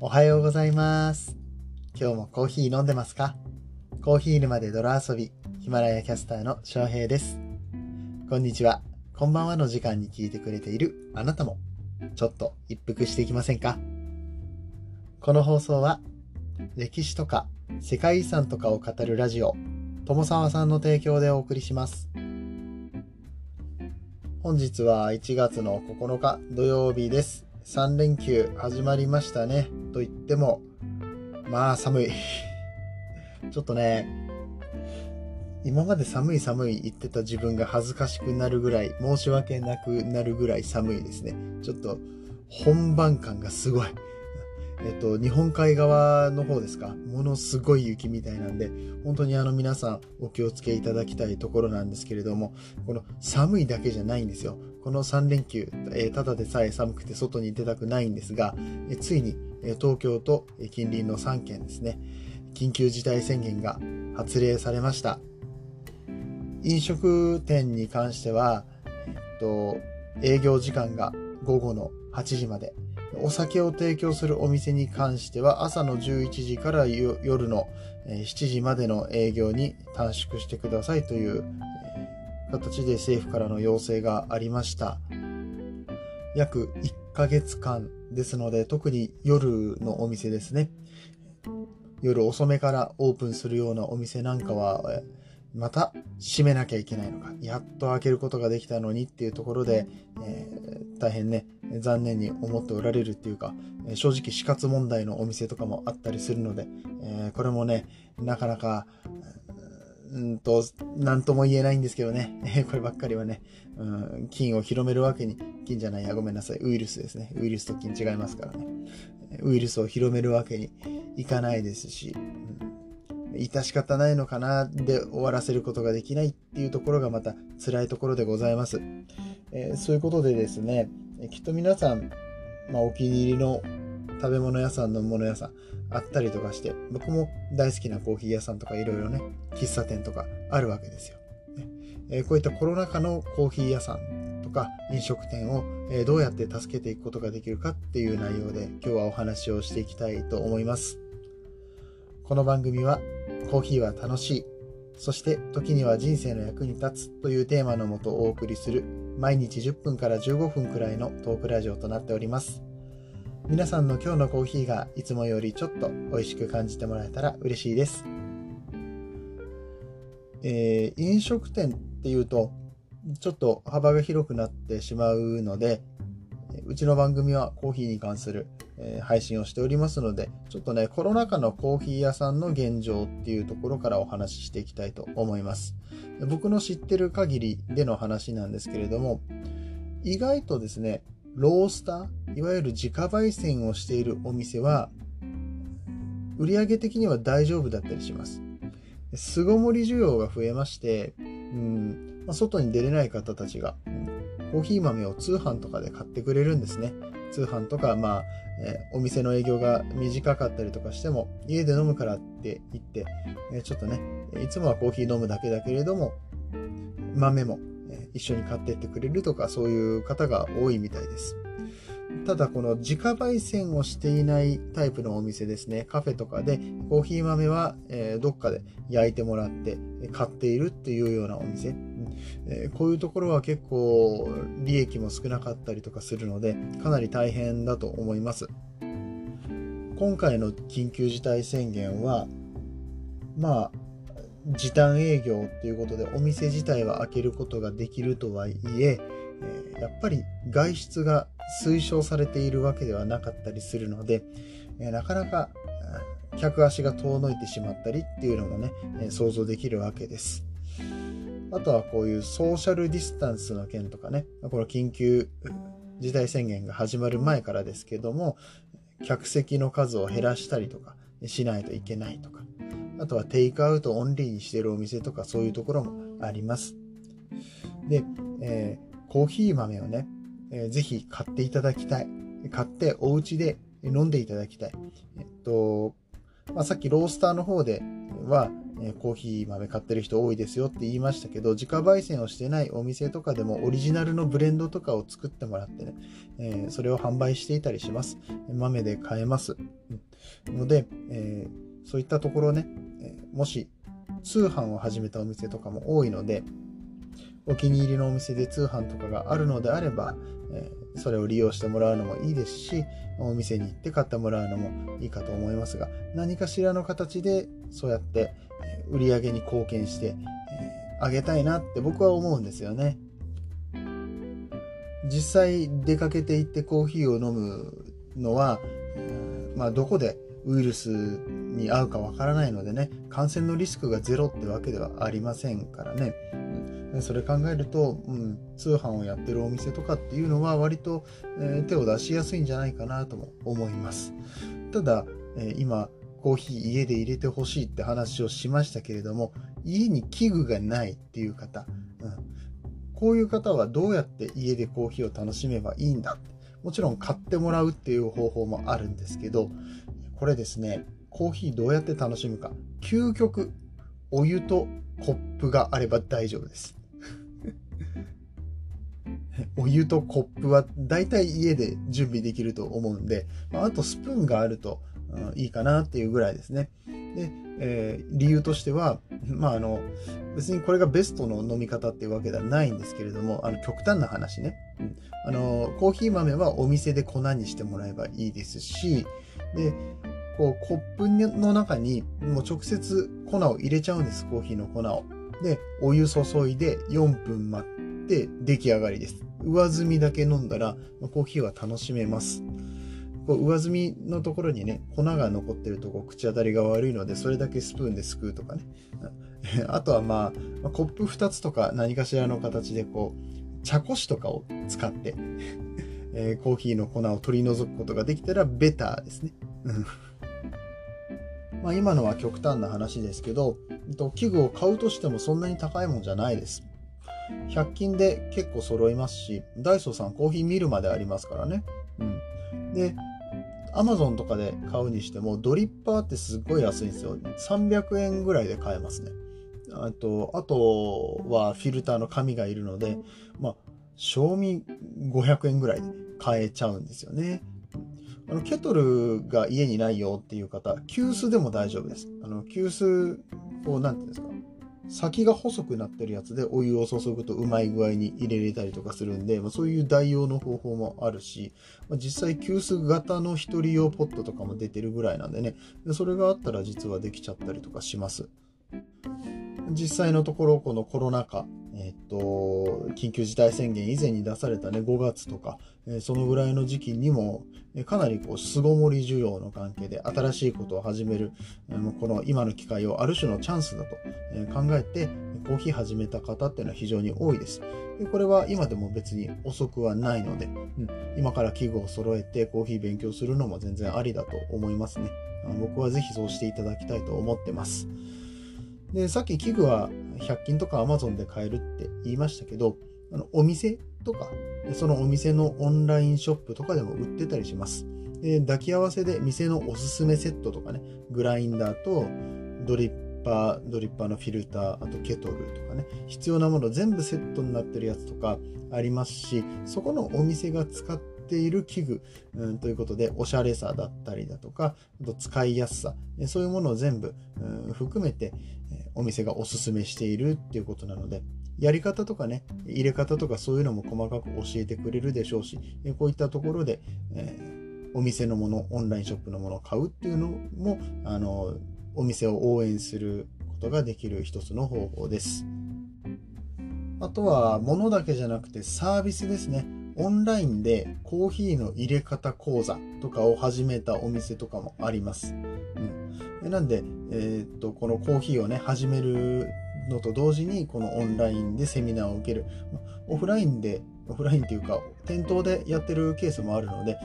おはようございます。今日もコーヒー飲んでますか？コーヒー沼で泥遊び、ヒマラヤキャスターの翔平です。こんにちは、こんばんはの時間に聞いてくれているあなたも、ちょっと一服していきませんか？この放送は、歴史とか世界遺産とかを語るラジオ、友沢さんの提供でお送りします。本日は1月の9日土曜日です。3連休始まりましたね。と言っても、まあ寒い。ちょっとね、今まで寒い言ってた自分が恥ずかしくなるぐらい、申し訳なくなるぐらい寒いですね。ちょっと本番感がすごい。日本海側の方ですか、ものすごい雪みたいなんで、本当に皆さんお気をつけいただきたいところなんですけれども、この寒いだけじゃないんですよ。この3連休、ただでさえ寒くて外に出たくないんですが、ついに東京と近隣の3県ですね、緊急事態宣言が発令されました。飲食店に関しては、営業時間が午後の8時まで、お酒を提供するお店に関しては朝の11時から夜の7時までの営業に短縮してくださいという形で政府からの要請がありました。約1ヶ月間ですので、特に夜のお店ですね。夜遅めからオープンするようなお店なんかは、また閉めなきゃいけないのか、やっと開けることができたのにっていうところで、大変ね、残念に思っておられるっていうか、正直死活問題のお店とかもあったりするので、これもね、なかなかなんとも言えないんですけどね。こればっかりはね、菌を広めるわけに、菌じゃないや、ごめんなさい、ウイルスですね。ウイルスと菌違いますからね。ウイルスを広めるわけにいかないですし、致し方ないのかなで終わらせることができないっていうところがまた辛いところでございます。そういうことでですね、きっと皆さん、お気に入りの食べ物屋さん、飲み物屋さんあったりとかして、僕も大好きなコーヒー屋さんとかいろいろね、喫茶店とかあるわけですよ。こういったコロナ禍のコーヒー屋さんとか飲食店をどうやって助けていくことができるかっていう内容で、今日はお話をしていきたいと思います。この番組は、コーヒーは楽しい、そして時には人生の役に立つというテーマのもとお送りする、毎日10分から15分くらいのトークラジオとなっております。皆さんの今日のコーヒーがいつもよりちょっと美味しく感じてもらえたら嬉しいです。飲食店っていうとちょっと幅が広くなってしまうので、うちの番組はコーヒーに関する配信をしておりますので、ちょっとね、コロナ禍のコーヒー屋さんの現状っていうところからお話ししていきたいと思います。僕の知ってる限りでの話なんですけれども、意外とですね、ロースター、いわゆる自家焙煎をしているお店は売上的には大丈夫だったりします。巣ごもり需要が増えまして、外に出れない方たちがコーヒー豆を通販とかで買ってくれるんですね。通販とか、お店の営業が短かったりとかしても、家で飲むからって言って、ちょっとね、いつもはコーヒー飲むだけだけれども、豆も一緒に買ってってくれるとか、そういう方が多いみたいです。ただ、この自家焙煎をしていないタイプのお店ですね、カフェとかでコーヒー豆はどっかで焼いてもらって買っているっていうようなお店、こういうところは結構利益も少なかったりとかするので、かなり大変だと思います。今回の緊急事態宣言は、時短営業っていうことで、お店自体は開けることができるとはいえ、やっぱり外出が推奨されているわけではなかったりするので、なかなか客足が遠のいてしまったりっていうのもね、想像できるわけです。あとはこういうソーシャルディスタンスの件とかね、この緊急事態宣言が始まる前からですけども、客席の数を減らしたりとかしないといけないとか、あとはテイクアウトオンリーにしているお店とか、そういうところもあります。で、コーヒー豆をね、ぜひ買っていただきたい、買ってお家で飲んでいただきたい。さっきロースターの方ではコーヒー豆買ってる人多いですよって言いましたけど、自家焙煎をしてないお店とかでもオリジナルのブレンドとかを作ってもらってね、それを販売していたりします。豆で買えますので、そういったところね、もし通販を始めたお店とかも多いので、お気に入りのお店で通販とかがあるのであれば、それを利用してもらうのもいいですし、お店に行って買ってもらうのもいいかと思いますが、何かしらの形でそうやって売り上げに貢献してあげたいなって僕は思うんですよね。実際出かけて行ってコーヒーを飲むのは、どこでウイルスに合うかわからないのでね、感染のリスクがゼロってわけではありませんからね。それ考えると、通販をやってるお店とかっていうのは割と、手を出しやすいんじゃないかなとも思います。ただ、今コーヒー家で入れてほしいって話をしましたけれども、家に器具がないっていう方、こういう方はどうやって家でコーヒーを楽しめばいいんだって、もちろん買ってもらうっていう方法もあるんですけど、これですね、コーヒーどうやって楽しむか、究極お湯とコップがあれば大丈夫です。お湯とコップはだいたい家で準備できると思うんで、あとスプーンがあるといいかなっていうぐらいですね。で、理由としては、別にこれがベストの飲み方っていうわけではないんですけれども、極端な話ね、コーヒー豆はお店で粉にしてもらえばいいですし、でこうコップの中にもう直接粉を入れちゃうんです。コーヒーの粉を。でお湯注いで4分待って出来上がりです。上澄みだけ飲んだらコーヒーは楽しめます。こう上澄みのところにね、粉が残ってるとこ口当たりが悪いので、それだけスプーンですくうとかね。あとはコップ2つとか何かしらの形でこう茶こしとかを使ってコーヒーの粉を取り除くことができたらベターですね。今のは極端な話ですけど、器具を買うとしてもそんなに高いもんじゃないです。100均で結構揃いますし、ダイソーさんコーヒーミルまでありますからね。でAmazonとかで買うにしてもドリッパーってすっごい安いんですよ。300円ぐらいで買えますね。あとはフィルターの紙がいるので、賞味500円ぐらいで買えちゃうんですよね。ケトルが家にないよっていう方、急須でも大丈夫です。急須をなんていうんですか、先が細くなってるやつでお湯を注ぐとうまい具合に入れれたりとかするんで、そういう代用の方法もあるし、実際急須型の一人用ポットとかも出てるぐらいなんでね、それがあったら実はできちゃったりとかします。実際のところ、このコロナ禍、緊急事態宣言以前に出されたね、5月とか、そのぐらいの時期にも、かなりこう巣ごもり需要の関係で新しいことを始める、この今の機会をある種のチャンスだと考えてコーヒー始めた方っていうのは非常に多いです。でこれは今でも別に遅くはないので、今から器具を揃えてコーヒー勉強するのも全然ありだと思いますね。僕はぜひそうしていただきたいと思ってます。でさっき器具は100均とか Amazon で買えるって言いましたけど、お店とかそのお店のオンラインショップとかでも売ってたりします。で抱き合わせで店のおすすめセットとかね、グラインダーとドリッパーのフィルター、あとケトルとかね、必要なもの全部セットになってるやつとかありますし、そこのお店が使っている器具、ということでおしゃれさだったりだとか、あと使いやすさ、そういうものを全部、含めてお店がおすすめしているっていうことなので、やり方とかね、入れ方とかそういうのも細かく教えてくれるでしょうし、こういったところで、お店のもの、オンラインショップのものを買うっていうのも、お店を応援することができる一つの方法です。あとは物だけじゃなくてサービスですね。オンラインでコーヒーの入れ方講座とかを始めたお店とかもあります。なんで、このコーヒーをね、始めるのと同時にこのオンラインでセミナーを受ける、オフラインというか店頭でやってるケースもあるので、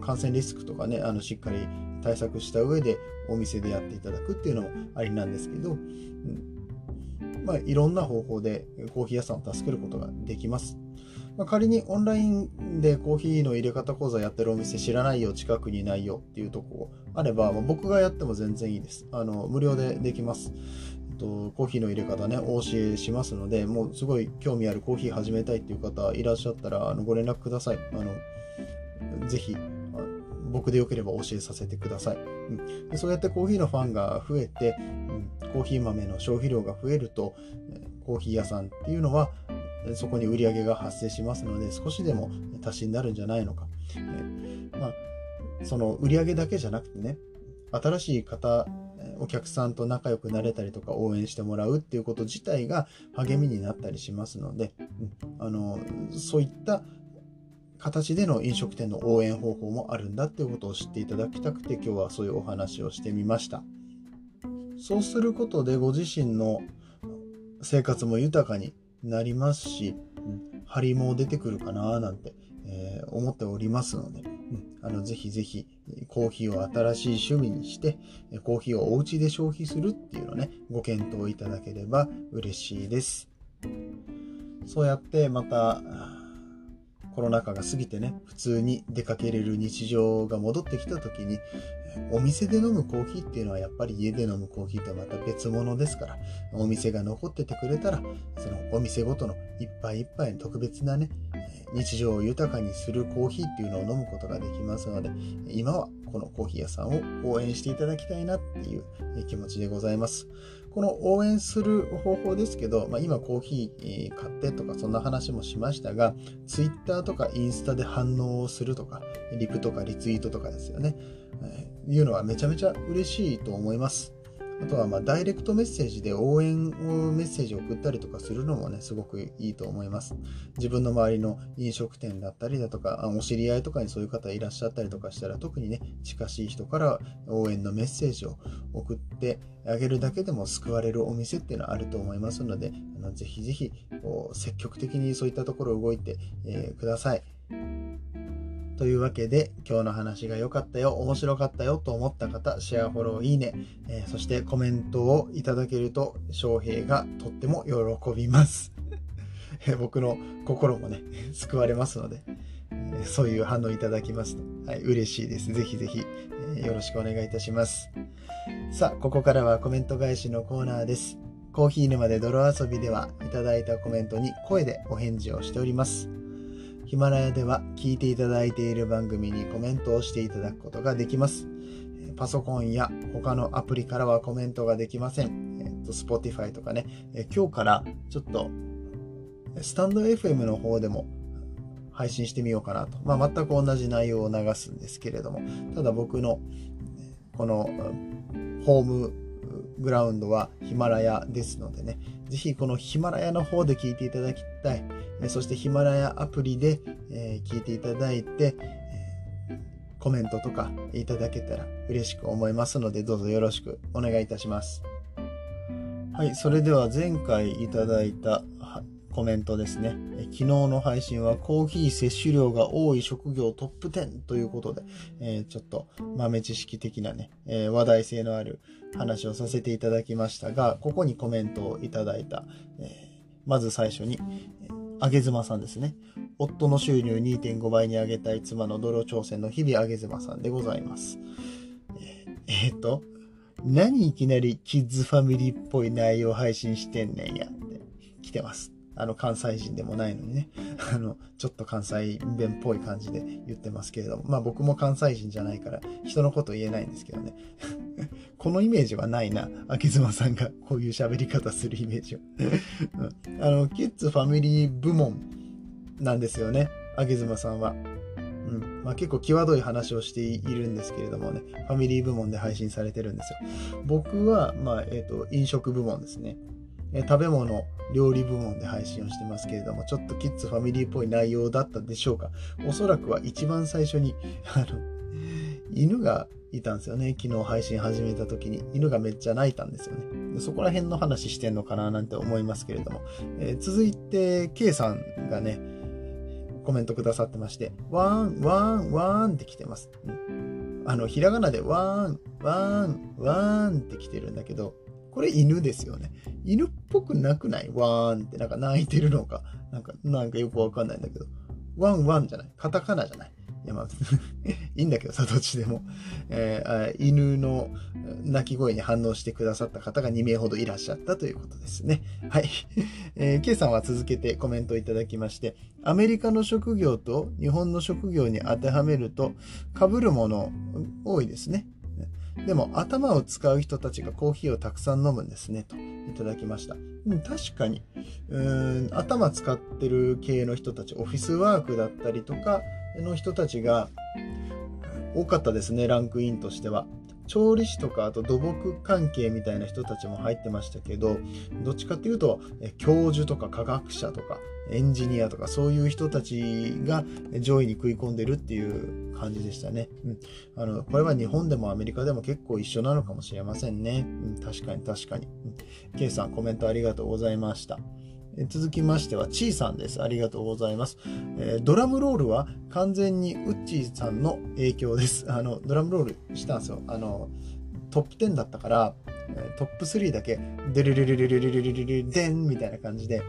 感染リスクとかね、しっかり対策した上でお店でやっていただくっていうのもありなんですけど、いろんな方法でコーヒー屋さんを助けることができます。まあ、仮にオンラインでコーヒーの入れ方講座やってるお店知らないよ、近くにないよっていうとこあれば、まあ、僕がやっても全然いいです。無料でできます。コーヒーの入れ方ね、お教えしますので、もうすごい興味ある、コーヒー始めたいっていう方いらっしゃったらご連絡ください。ぜひ僕でよければ教えさせてください。でそうやってコーヒーのファンが増えて、コーヒー豆の消費量が増えると、コーヒー屋さんっていうのはそこに売り上げが発生しますので、少しでも足しになるんじゃないのか。まあ、その売り上げだけじゃなくてね、新しい方、お客さんと仲良くなれたりとか、応援してもらうっていうこと自体が励みになったりしますので、そういった形での飲食店の応援方法もあるんだっていうことを知っていただきたくて、今日はそういうお話をしてみました。そうすることでご自身の生活も豊かになりますし、張りも出てくるかななんて、思っておりますので、ぜひぜひコーヒーを新しい趣味にして、コーヒーをお家で消費するっていうのをね、ご検討いただければ嬉しいです。そうやってまたコロナ禍が過ぎてね、普通に出かけれる日常が戻ってきた時に、お店で飲むコーヒーっていうのはやっぱり家で飲むコーヒーとはまた別物ですから、お店が残っててくれたら、そのお店ごとの一杯一杯の特別なね、日常を豊かにするコーヒーっていうのを飲むことができますので、今はこのコーヒー屋さんを応援していただきたいなっていう気持ちでございます。この応援する方法ですけど、今コーヒー買ってとかそんな話もしましたが、ツイッターとかインスタで反応をするとか、リプとかリツイートとかですよね、いうのはめちゃめちゃ嬉しいと思います。あとはダイレクトメッセージで応援メッセージを送ったりとかするのもね、すごくいいと思います。自分の周りの飲食店だったりだとか、お知り合いとかにそういう方いらっしゃったりとかしたら、特にね、近しい人から応援のメッセージを送ってあげるだけでも救われるお店っていうのはあると思いますので、ぜひぜひ積極的にそういったところを動いてください。というわけで、今日の話が良かったよ、面白かったよと思った方、シェア、フォロー、いいね、そしてコメントをいただけると翔平がとっても喜びます僕の心もね、救われますので、そういう反応いただきますと、嬉しいです。ぜひぜひ、よろしくお願いいたします。さあ、ここからはコメント返しのコーナーです。コーヒー沼で泥遊びでは、いただいたコメントに声でお返事をしております。ヒマラヤでは聞いていただいている番組にコメントをしていただくことができます。パソコンや他のアプリからはコメントができません。Spotify とかね、今日からちょっとスタンド FM の方でも配信してみようかなと。全く同じ内容を流すんですけれども、ただ僕のこのホームグラウンドはヒマラヤですのでね、ぜひこのヒマラヤの方で聞いていただきたい。そしてヒマラヤアプリで聞いていただいて、コメントとかいただけたら嬉しく思いますので、どうぞよろしくお願いいたします。はい、それでは前回いただいたコメントですね。昨日の配信はコーヒー摂取量が多い職業トップ10ということで、ちょっと豆知識的なね、話題性のある話をさせていただきましたが、ここにコメントをいただいた、まず最初にあげずまさんですね。夫の収入 2.5 倍に上げたい妻の泥挑戦の日々、あげずまさんでございます。何いきなりキッズファミリーっぽい内容配信してんねんやって来てます。関西人でもないのにね、ちょっと関西弁っぽい感じで言ってますけれども、僕も関西人じゃないから人のこと言えないんですけどねこのイメージはないな、明妻さんがこういう喋り方するイメージはキッズファミリー部門なんですよね、明妻さんは。結構際どい話をしているんですけれどもね、ファミリー部門で配信されてるんですよ。僕は、飲食部門ですね。食べ物料理部門で配信をしてますけれども、ちょっとキッズファミリーっぽい内容だったでしょうか。おそらくは一番最初に犬がいたんですよね。昨日配信始めた時に犬がめっちゃ泣いたんですよね。でそこら辺の話してんのかななんて思いますけれども、続いて K さんがねコメントくださってまして、ワーンワーンワーンって来てます。ひらがなでワーンワーンワーンって来てるんだけど、これ犬ですよね。犬っぽくなくない？ワーンってなんか鳴いてるのかなんかよくわかんないんだけど、ワンワンじゃない、カタカナじゃない。いやまあいいんだけどさ、どっちでも、犬の鳴き声に反応してくださった方が2名ほどいらっしゃったということですね。はい、K さんは続けてコメントいただきまして、アメリカの職業と日本の職業に当てはめると被るもの多いですね。でも頭を使う人たちがコーヒーをたくさん飲むんですねといただきました。確かに頭使ってる系の人たち、オフィスワークだったりとかの人たちが多かったですね。ランクインとしては調理師とか、あと土木関係みたいな人たちも入ってましたけど、どっちかっていうと教授とか科学者とかエンジニアとかそういう人たちが上位に食い込んでるっていう感じでしたね。これは日本でもアメリカでも結構一緒なのかもしれませんね。確かに。K さんコメントありがとうございました。続きましてはちーさんです。ありがとうございます。ドラムロールは完全にウッチーさんの影響です。ドラムロールしたんですよ。トップ10だったからトップ3だけデルルルルルルルルルルデンみたいな感じで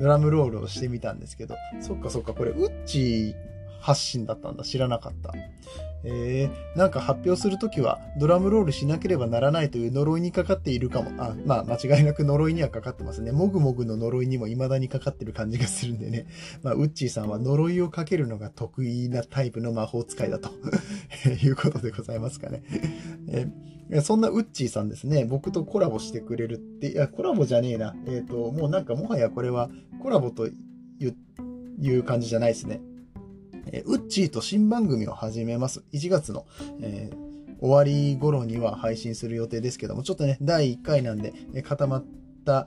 ドラムロールをしてみたんですけど、そっかこれウッチー発信だったんだ、知らなかった。なんか発表するときはドラムロールしなければならないという呪いにかかっているかも。間違いなく呪いにはかかってますね。もぐもぐの呪いにも未だにかかってる感じがするんでね。ウッチーさんは呪いをかけるのが得意なタイプの魔法使いだということでございますかね。そんなウッチーさんですね、僕とコラボしてくれるって、いやコラボじゃねえな、もうなんかもはやこれはコラボという感じじゃないですね。ウッチーと新番組を始めます。1月の、終わり頃には配信する予定ですけども、ちょっとね、第1回なんで、固まった、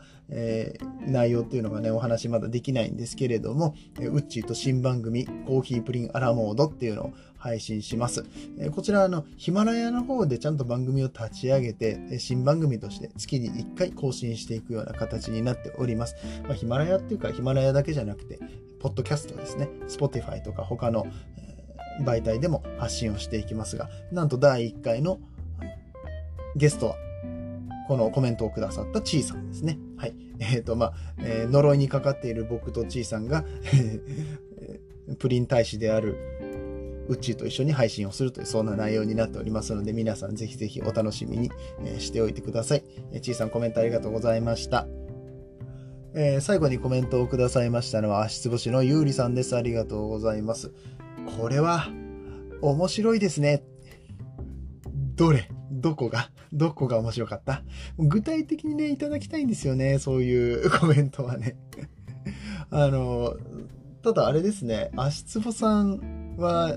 内容っていうのがね、お話まだできないんですけれども、ウッチーと新番組、コーヒープリンアラモードっていうのを配信します。こちらヒマラヤの方でちゃんと番組を立ち上げて、新番組として月に1回更新していくような形になっております。ヒマラヤっていうか、ヒマラヤだけじゃなくて、ポッドキャストですね、Spotify とか他の媒体でも発信をしていきますが、なんと第1回のゲストはこのコメントをくださったちーさんですね。はい、呪いにかかっている僕とちーさんがプリン大使であるうっちーと一緒に配信をするという、そんな内容になっておりますので、皆さんぜひぜひお楽しみにしておいてください。ちーさんコメントありがとうございました。最後にコメントをくださいましたのは足つぼしのゆうりさんです。ありがとうございます。これは面白いですね。どこが面白かった？具体的にねいただきたいんですよね、そういうコメントはね。ただあれですね、足つぼさんは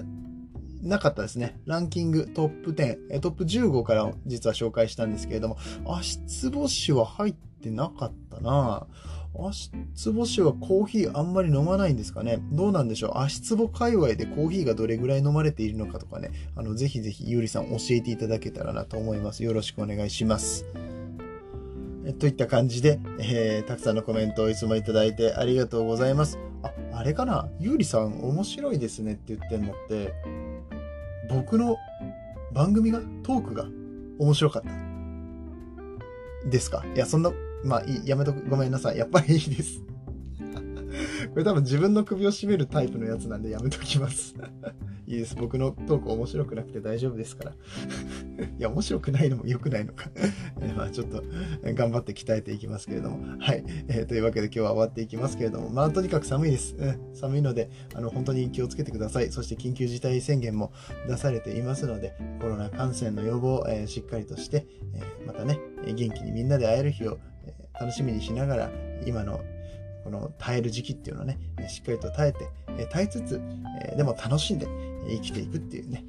なかったですね。ランキングトップ10、トップ15から実は紹介したんですけれども、足つぼしは入ってなかったな。足つぼしはコーヒーあんまり飲まないんですかね。どうなんでしょう。足つぼ界隈でコーヒーがどれぐらい飲まれているのかとかね、ぜひぜひゆうりさん教えていただけたらなと思います。よろしくお願いします。といった感じで、たくさんのコメントをいつもいただいてありがとうございます。あれかな、ゆうりさん面白いですねって言ってんのって、僕の番組がトークが面白かったですか？いやそんな、まあいい、やめとく、ごめんなさい、やっぱりいいですこれ多分自分の首を絞めるタイプのやつなんでやめときますいいです、僕のトーク面白くなくて大丈夫ですからいや面白くないのも良くないのかまあちょっと頑張って鍛えていきますけれども、はい、というわけで今日は終わっていきますけれども、まあとにかく寒いです、寒いので本当に気をつけてください。そして緊急事態宣言も出されていますので、コロナ感染の予防、しっかりとして、またね元気にみんなで会える日を、楽しみにしながら、今のこの耐える時期っていうのをねしっかりと耐えて、耐えつつ、でも楽しんで生きていくっていうね、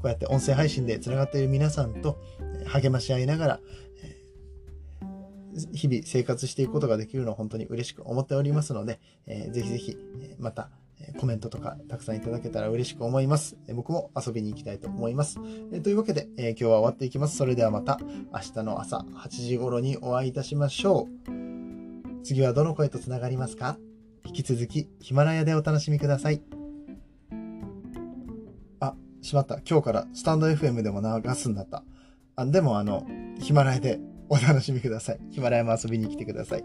こうやって音声配信でつながっている皆さんと励まし合いながら、日々生活していくことができるのを本当に嬉しく思っておりますので、ぜひぜひまたコメントとかたくさんいただけたら嬉しく思います。僕も遊びに行きたいと思います。というわけで、今日は終わっていきます。それではまた明日の朝8時頃にお会いいたしましょう。次はどの声とつながりますか？引き続きヒマラヤでお楽しみください。しまった。今日からスタンド FM でも流すんだった。でもヒマラヤでお楽しみください。ヒマラヤも遊びに来てください。